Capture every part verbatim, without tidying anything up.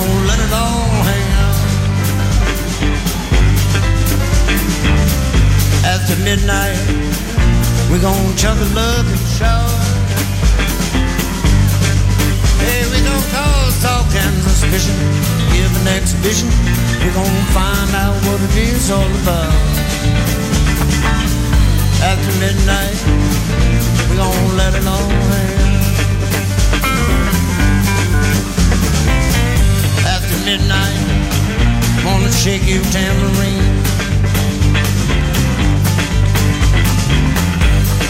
Don't let it all hang out. After midnight, we're gonna chug a love and shout. Hey, we're gonna cause talk and suspicion, give an exhibition. We're gonna find out what it is all about. After midnight, we're gonna let it all hang out. Midnight, wanna shake your tambourine.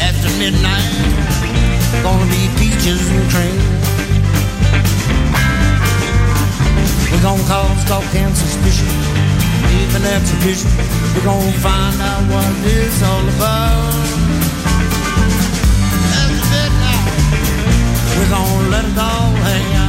After midnight, gonna be peaches and cream. We're gonna cause talk and suspicion, even exhibition. We're gonna find out what it's all about. After midnight, we're gonna let it all hang out.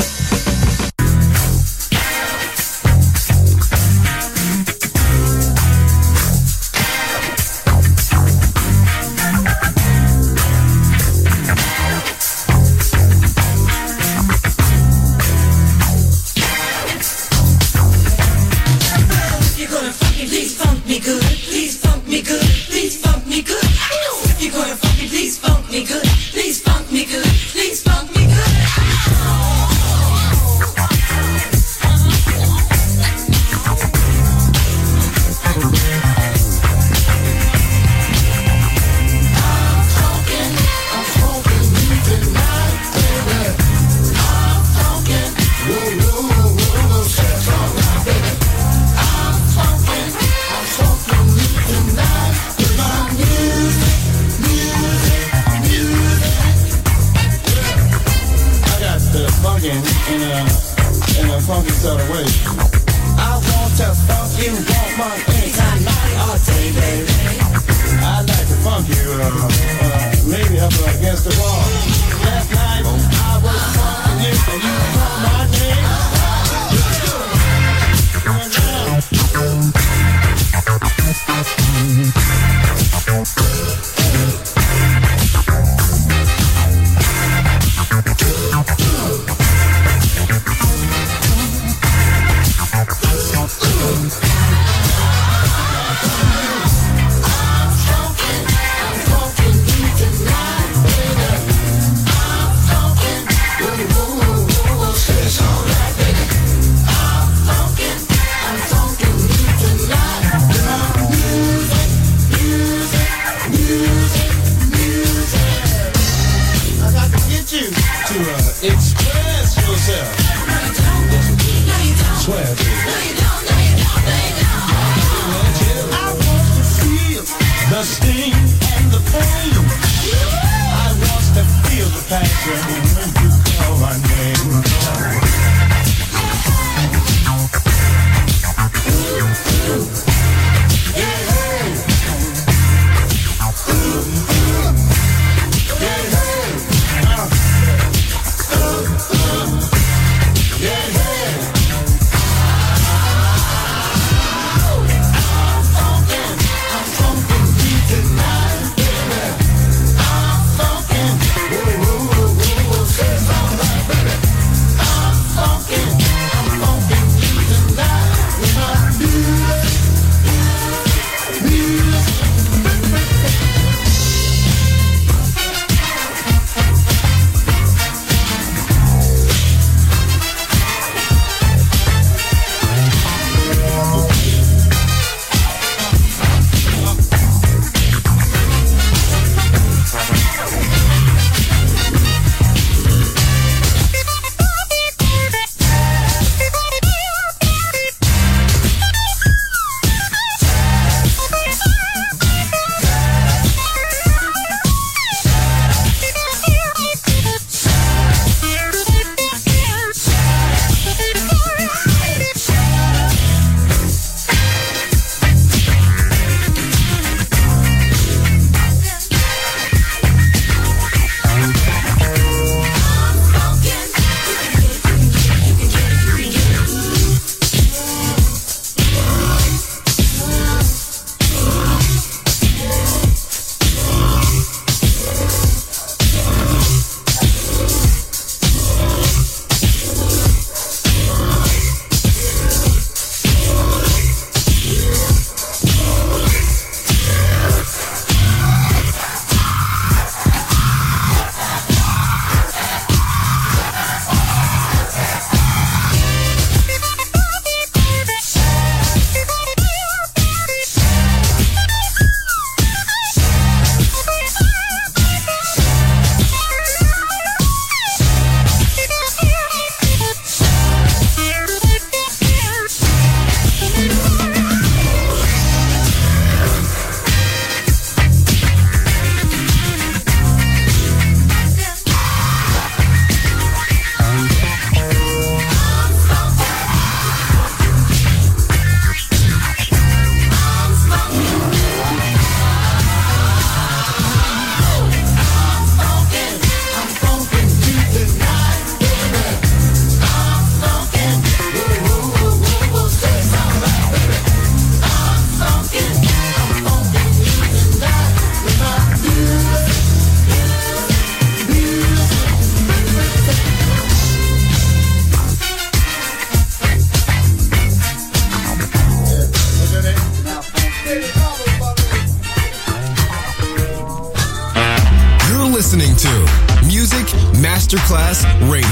Masterclass Radio,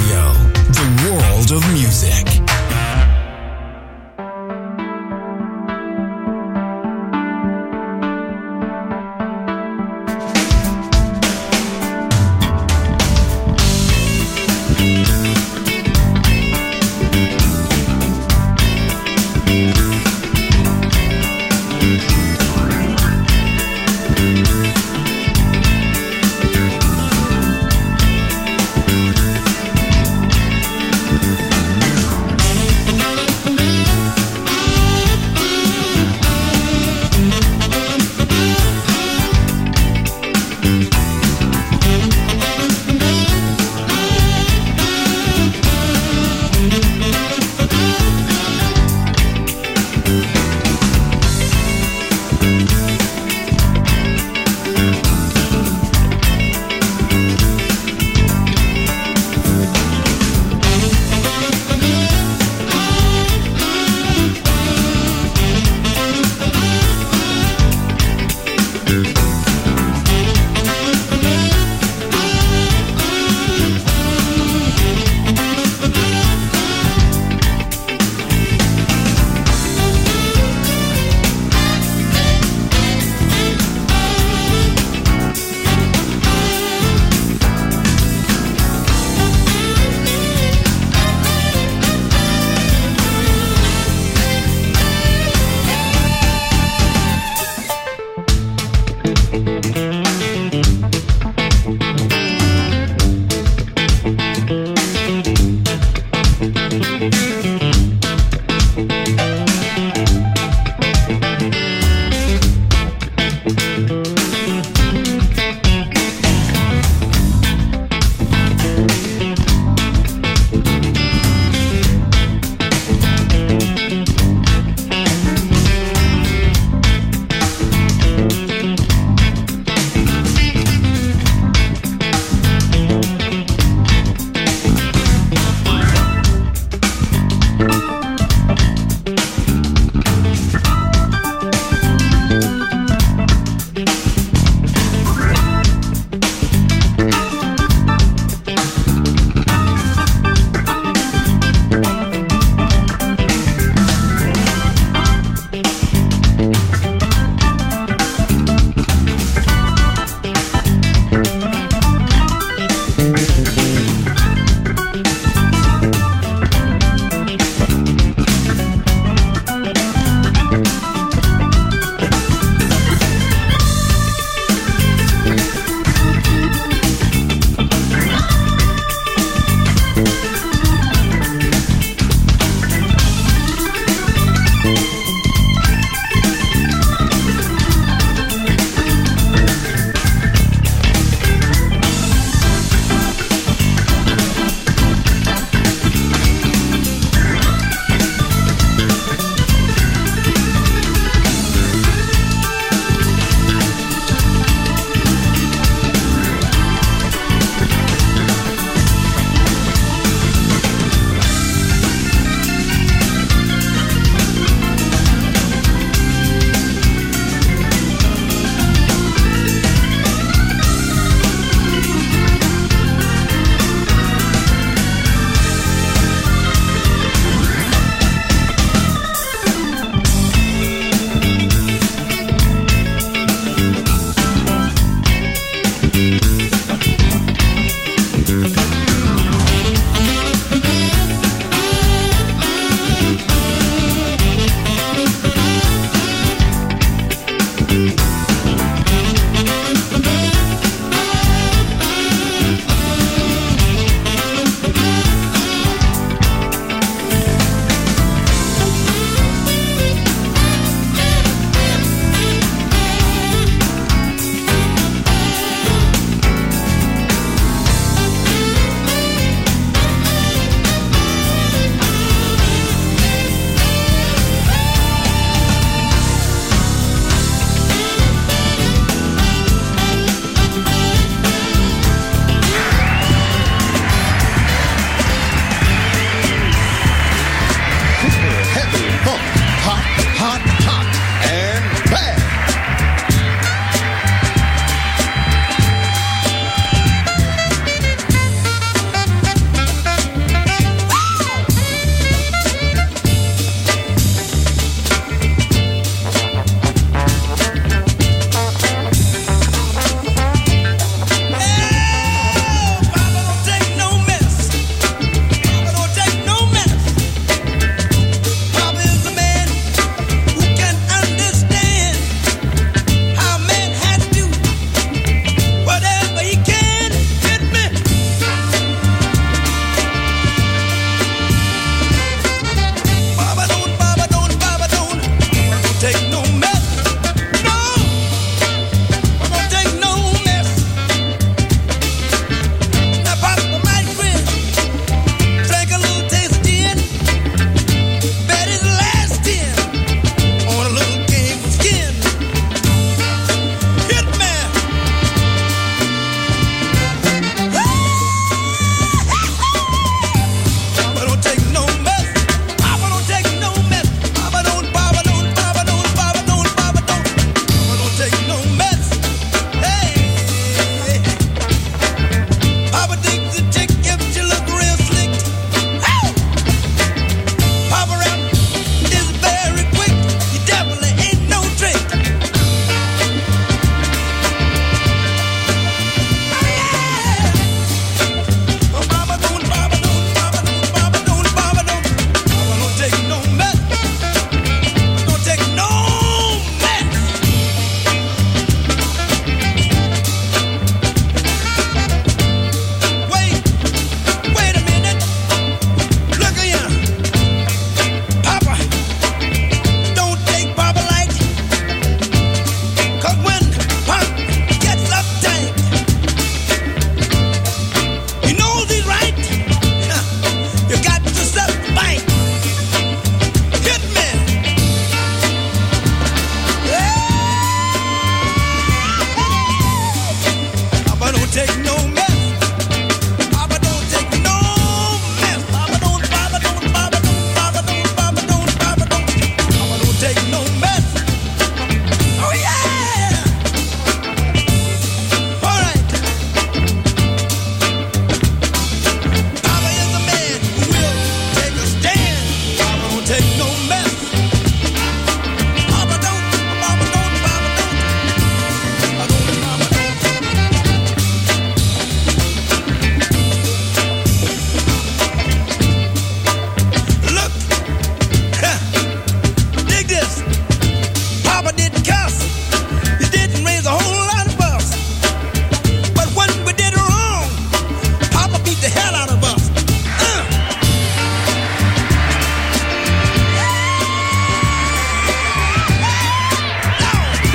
the world of music.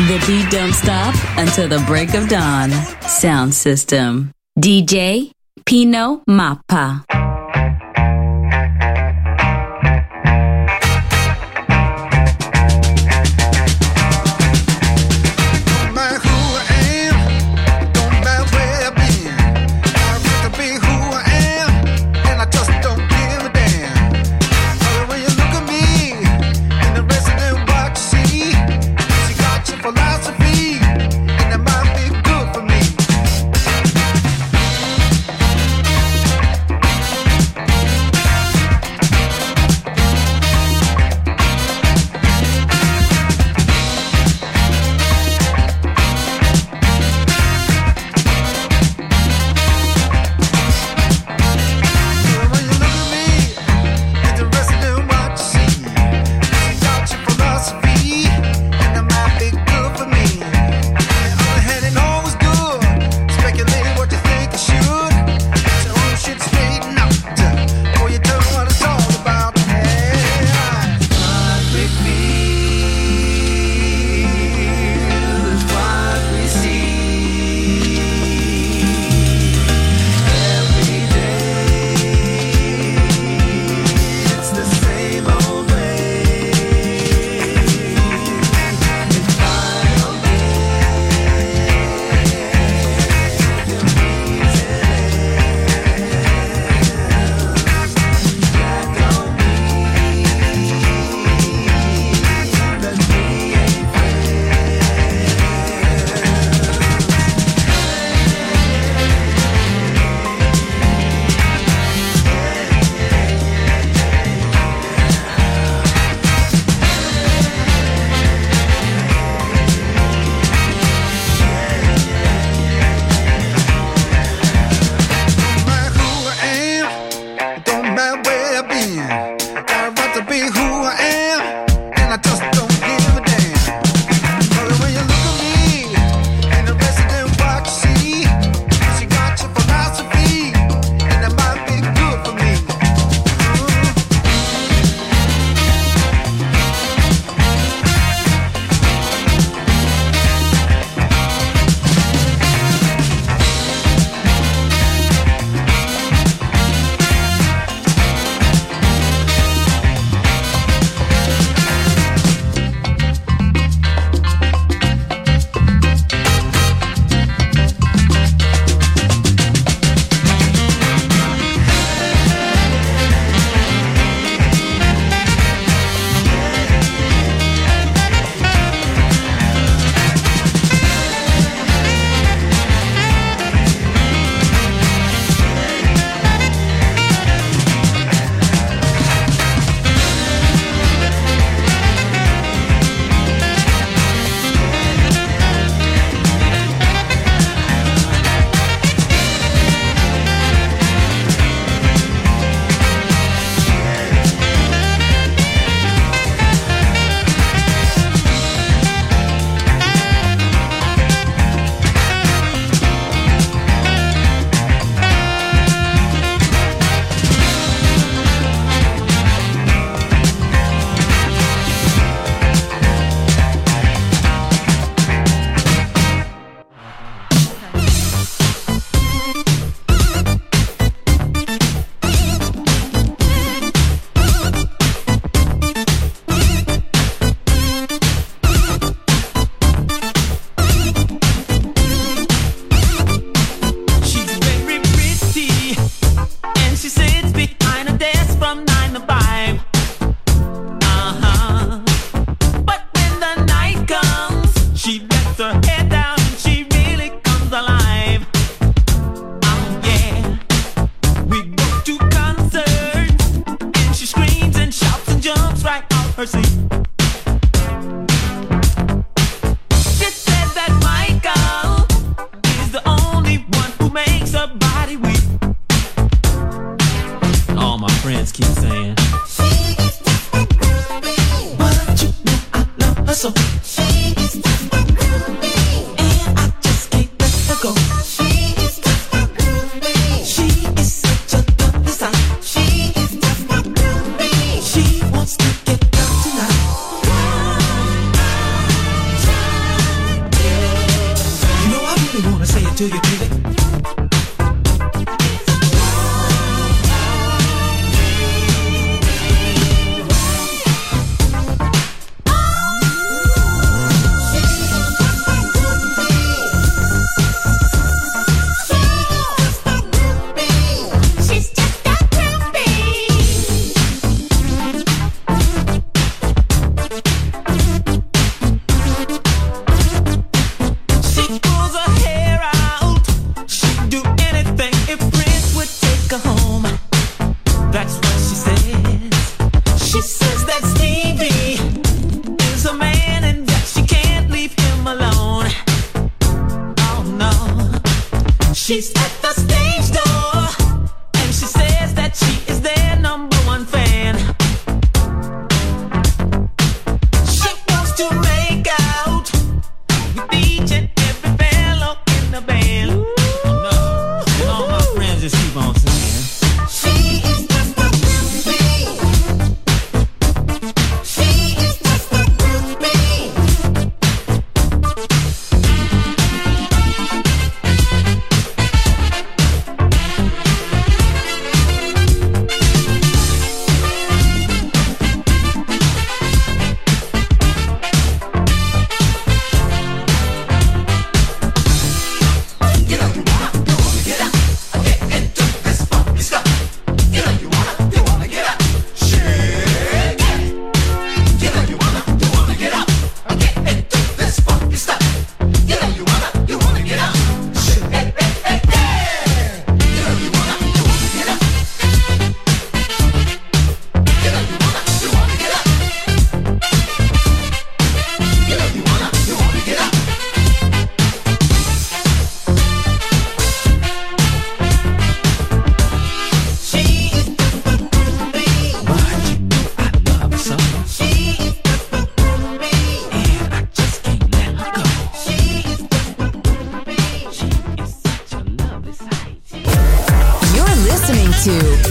The beat don't stop until the break of dawn. Sound System. D J Pino Mappa. She wants to get down tonight.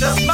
That's my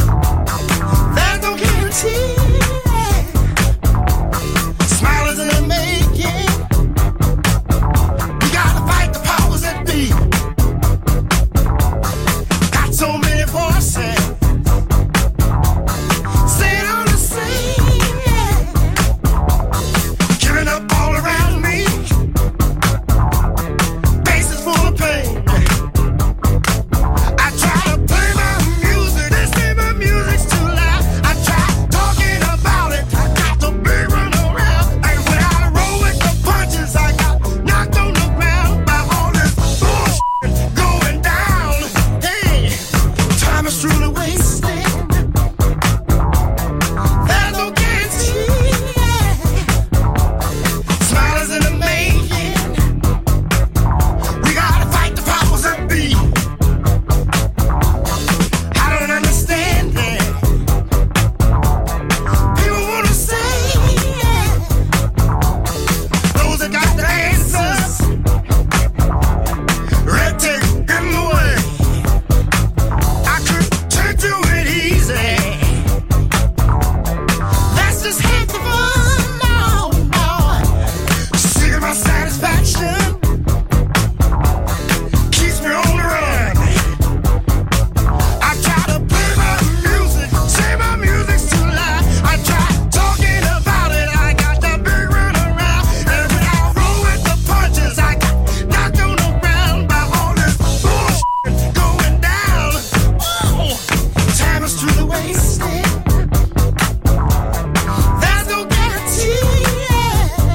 There's no guarantee, yeah.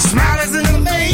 Smile isn't amazing.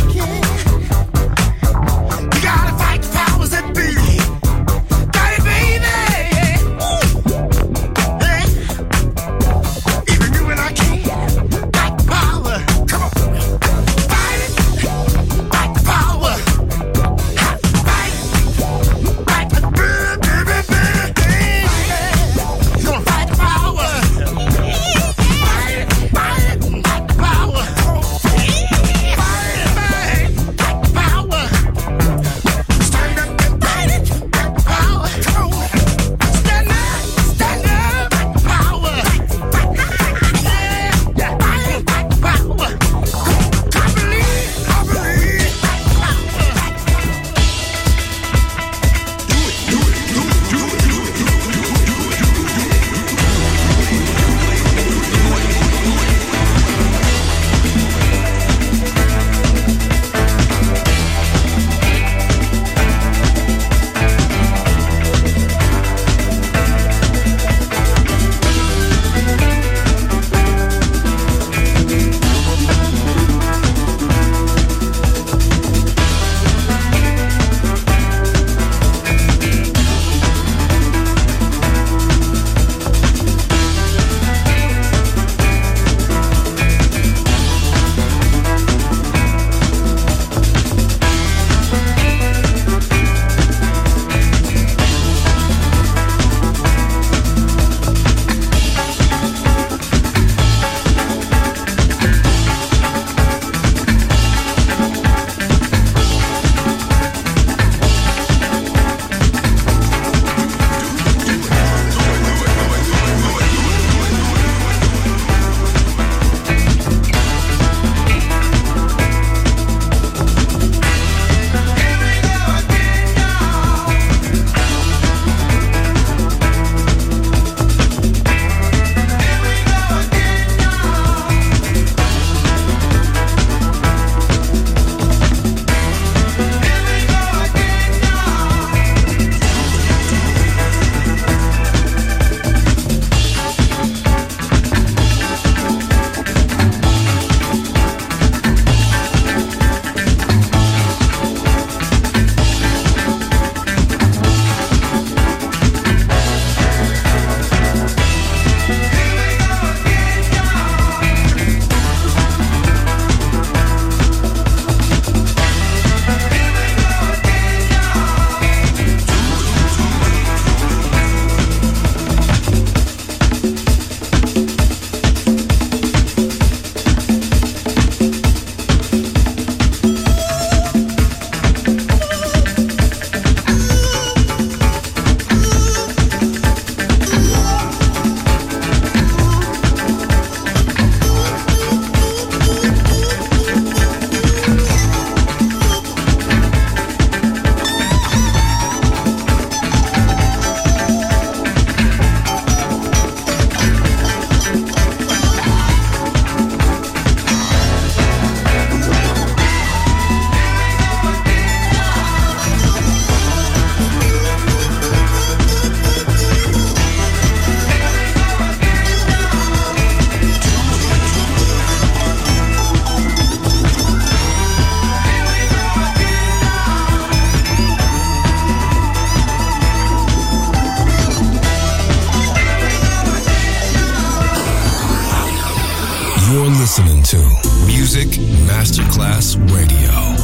listening to Music Masterclass Radio,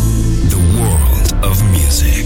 the world of music.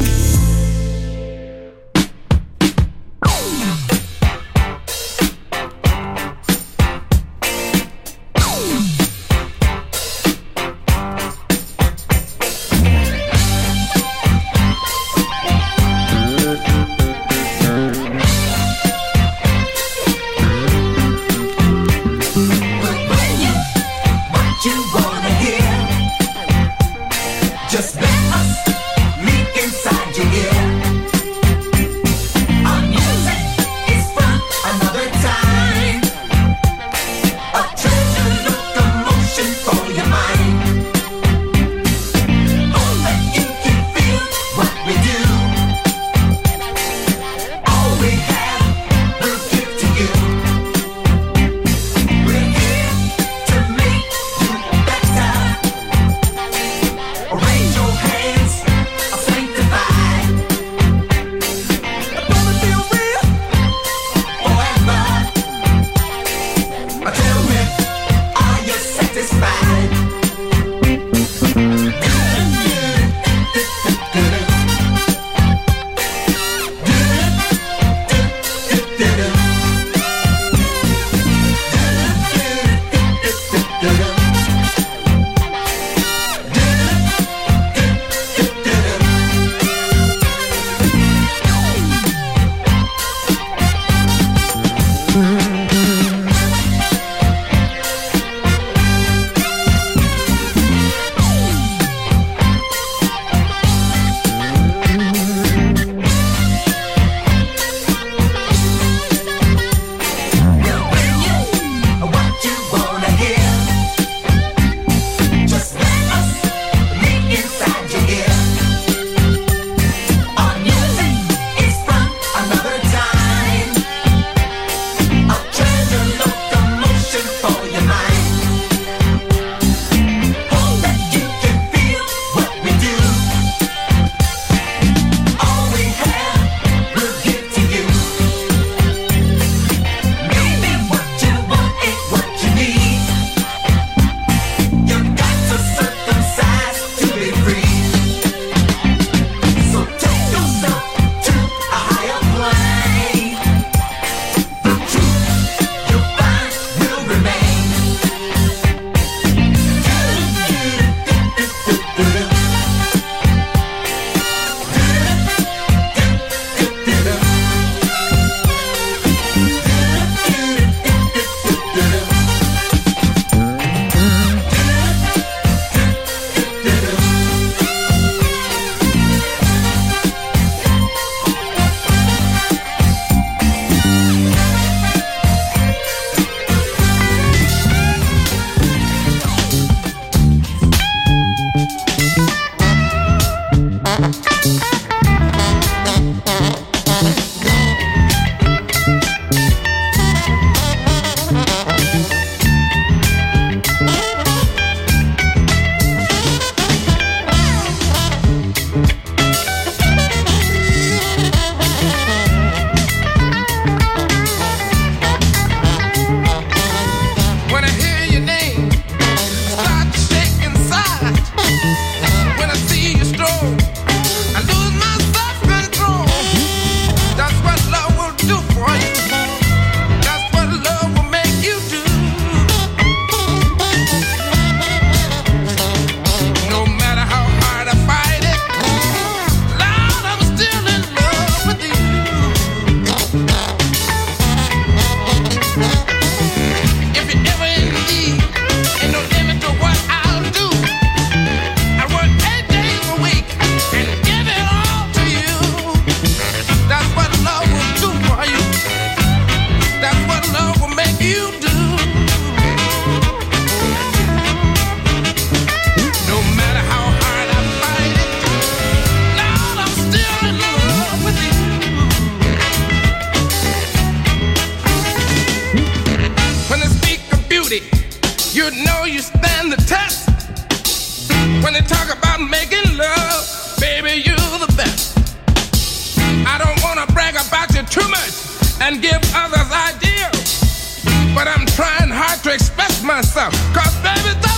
Myself, 'cause baby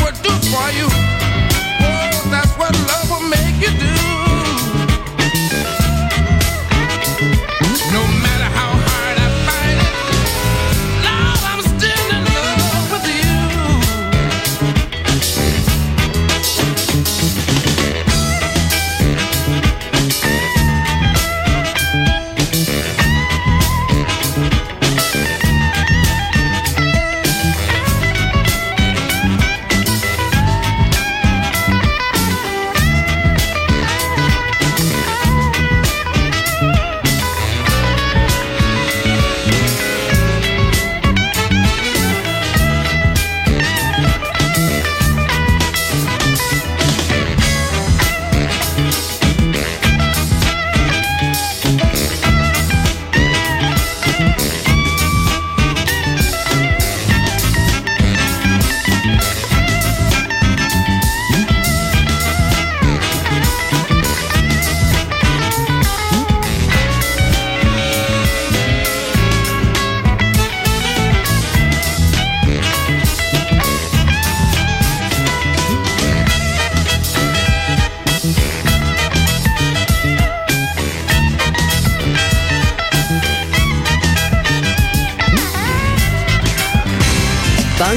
love will do for you. Oh, that's what love will make you do. No matter how hard I fight it, Lord, I'm still in love with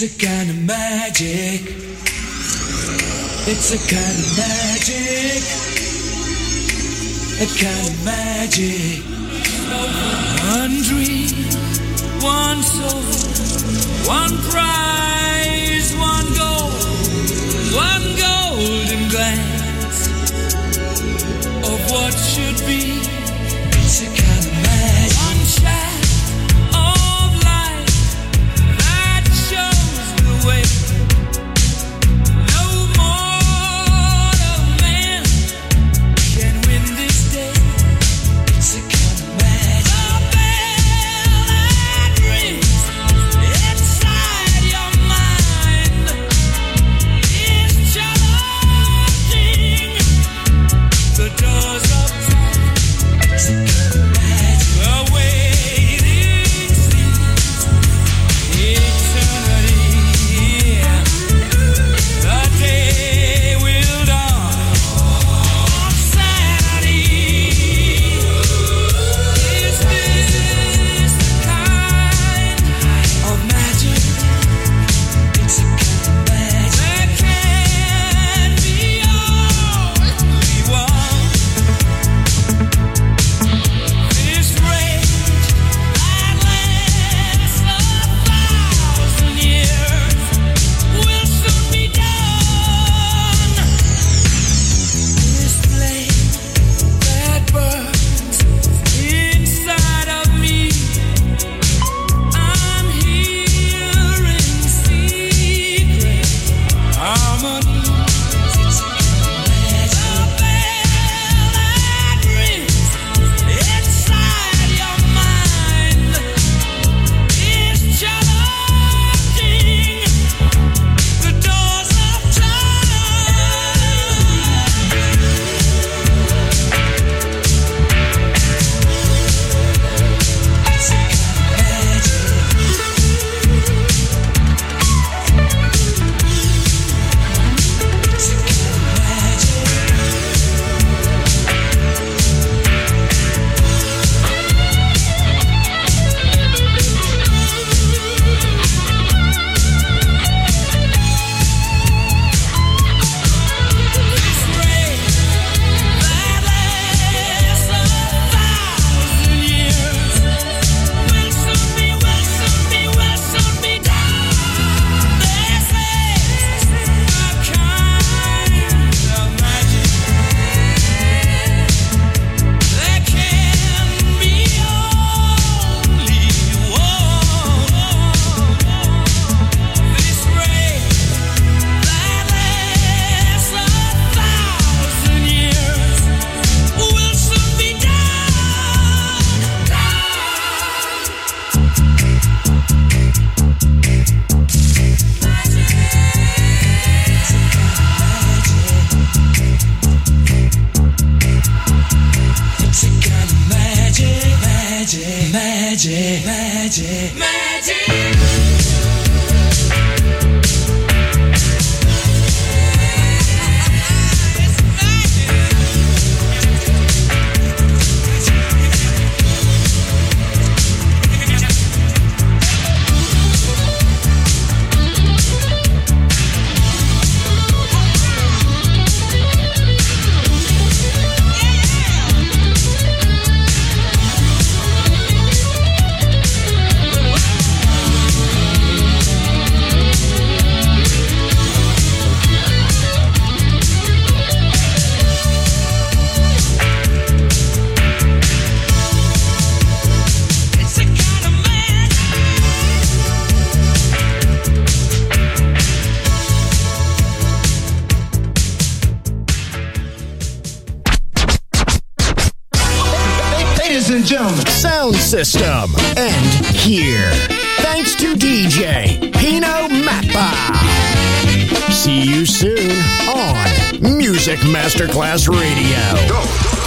It's a kind of magic. It's a kind of magic. A kind of magic. One dream, one soul, one prize, one goal, one golden glance of what should be. It's a kind of magic. One shot. Sound system, and here, thanks to D J Pino Mappa. See you soon on Music Masterclass Radio. Go.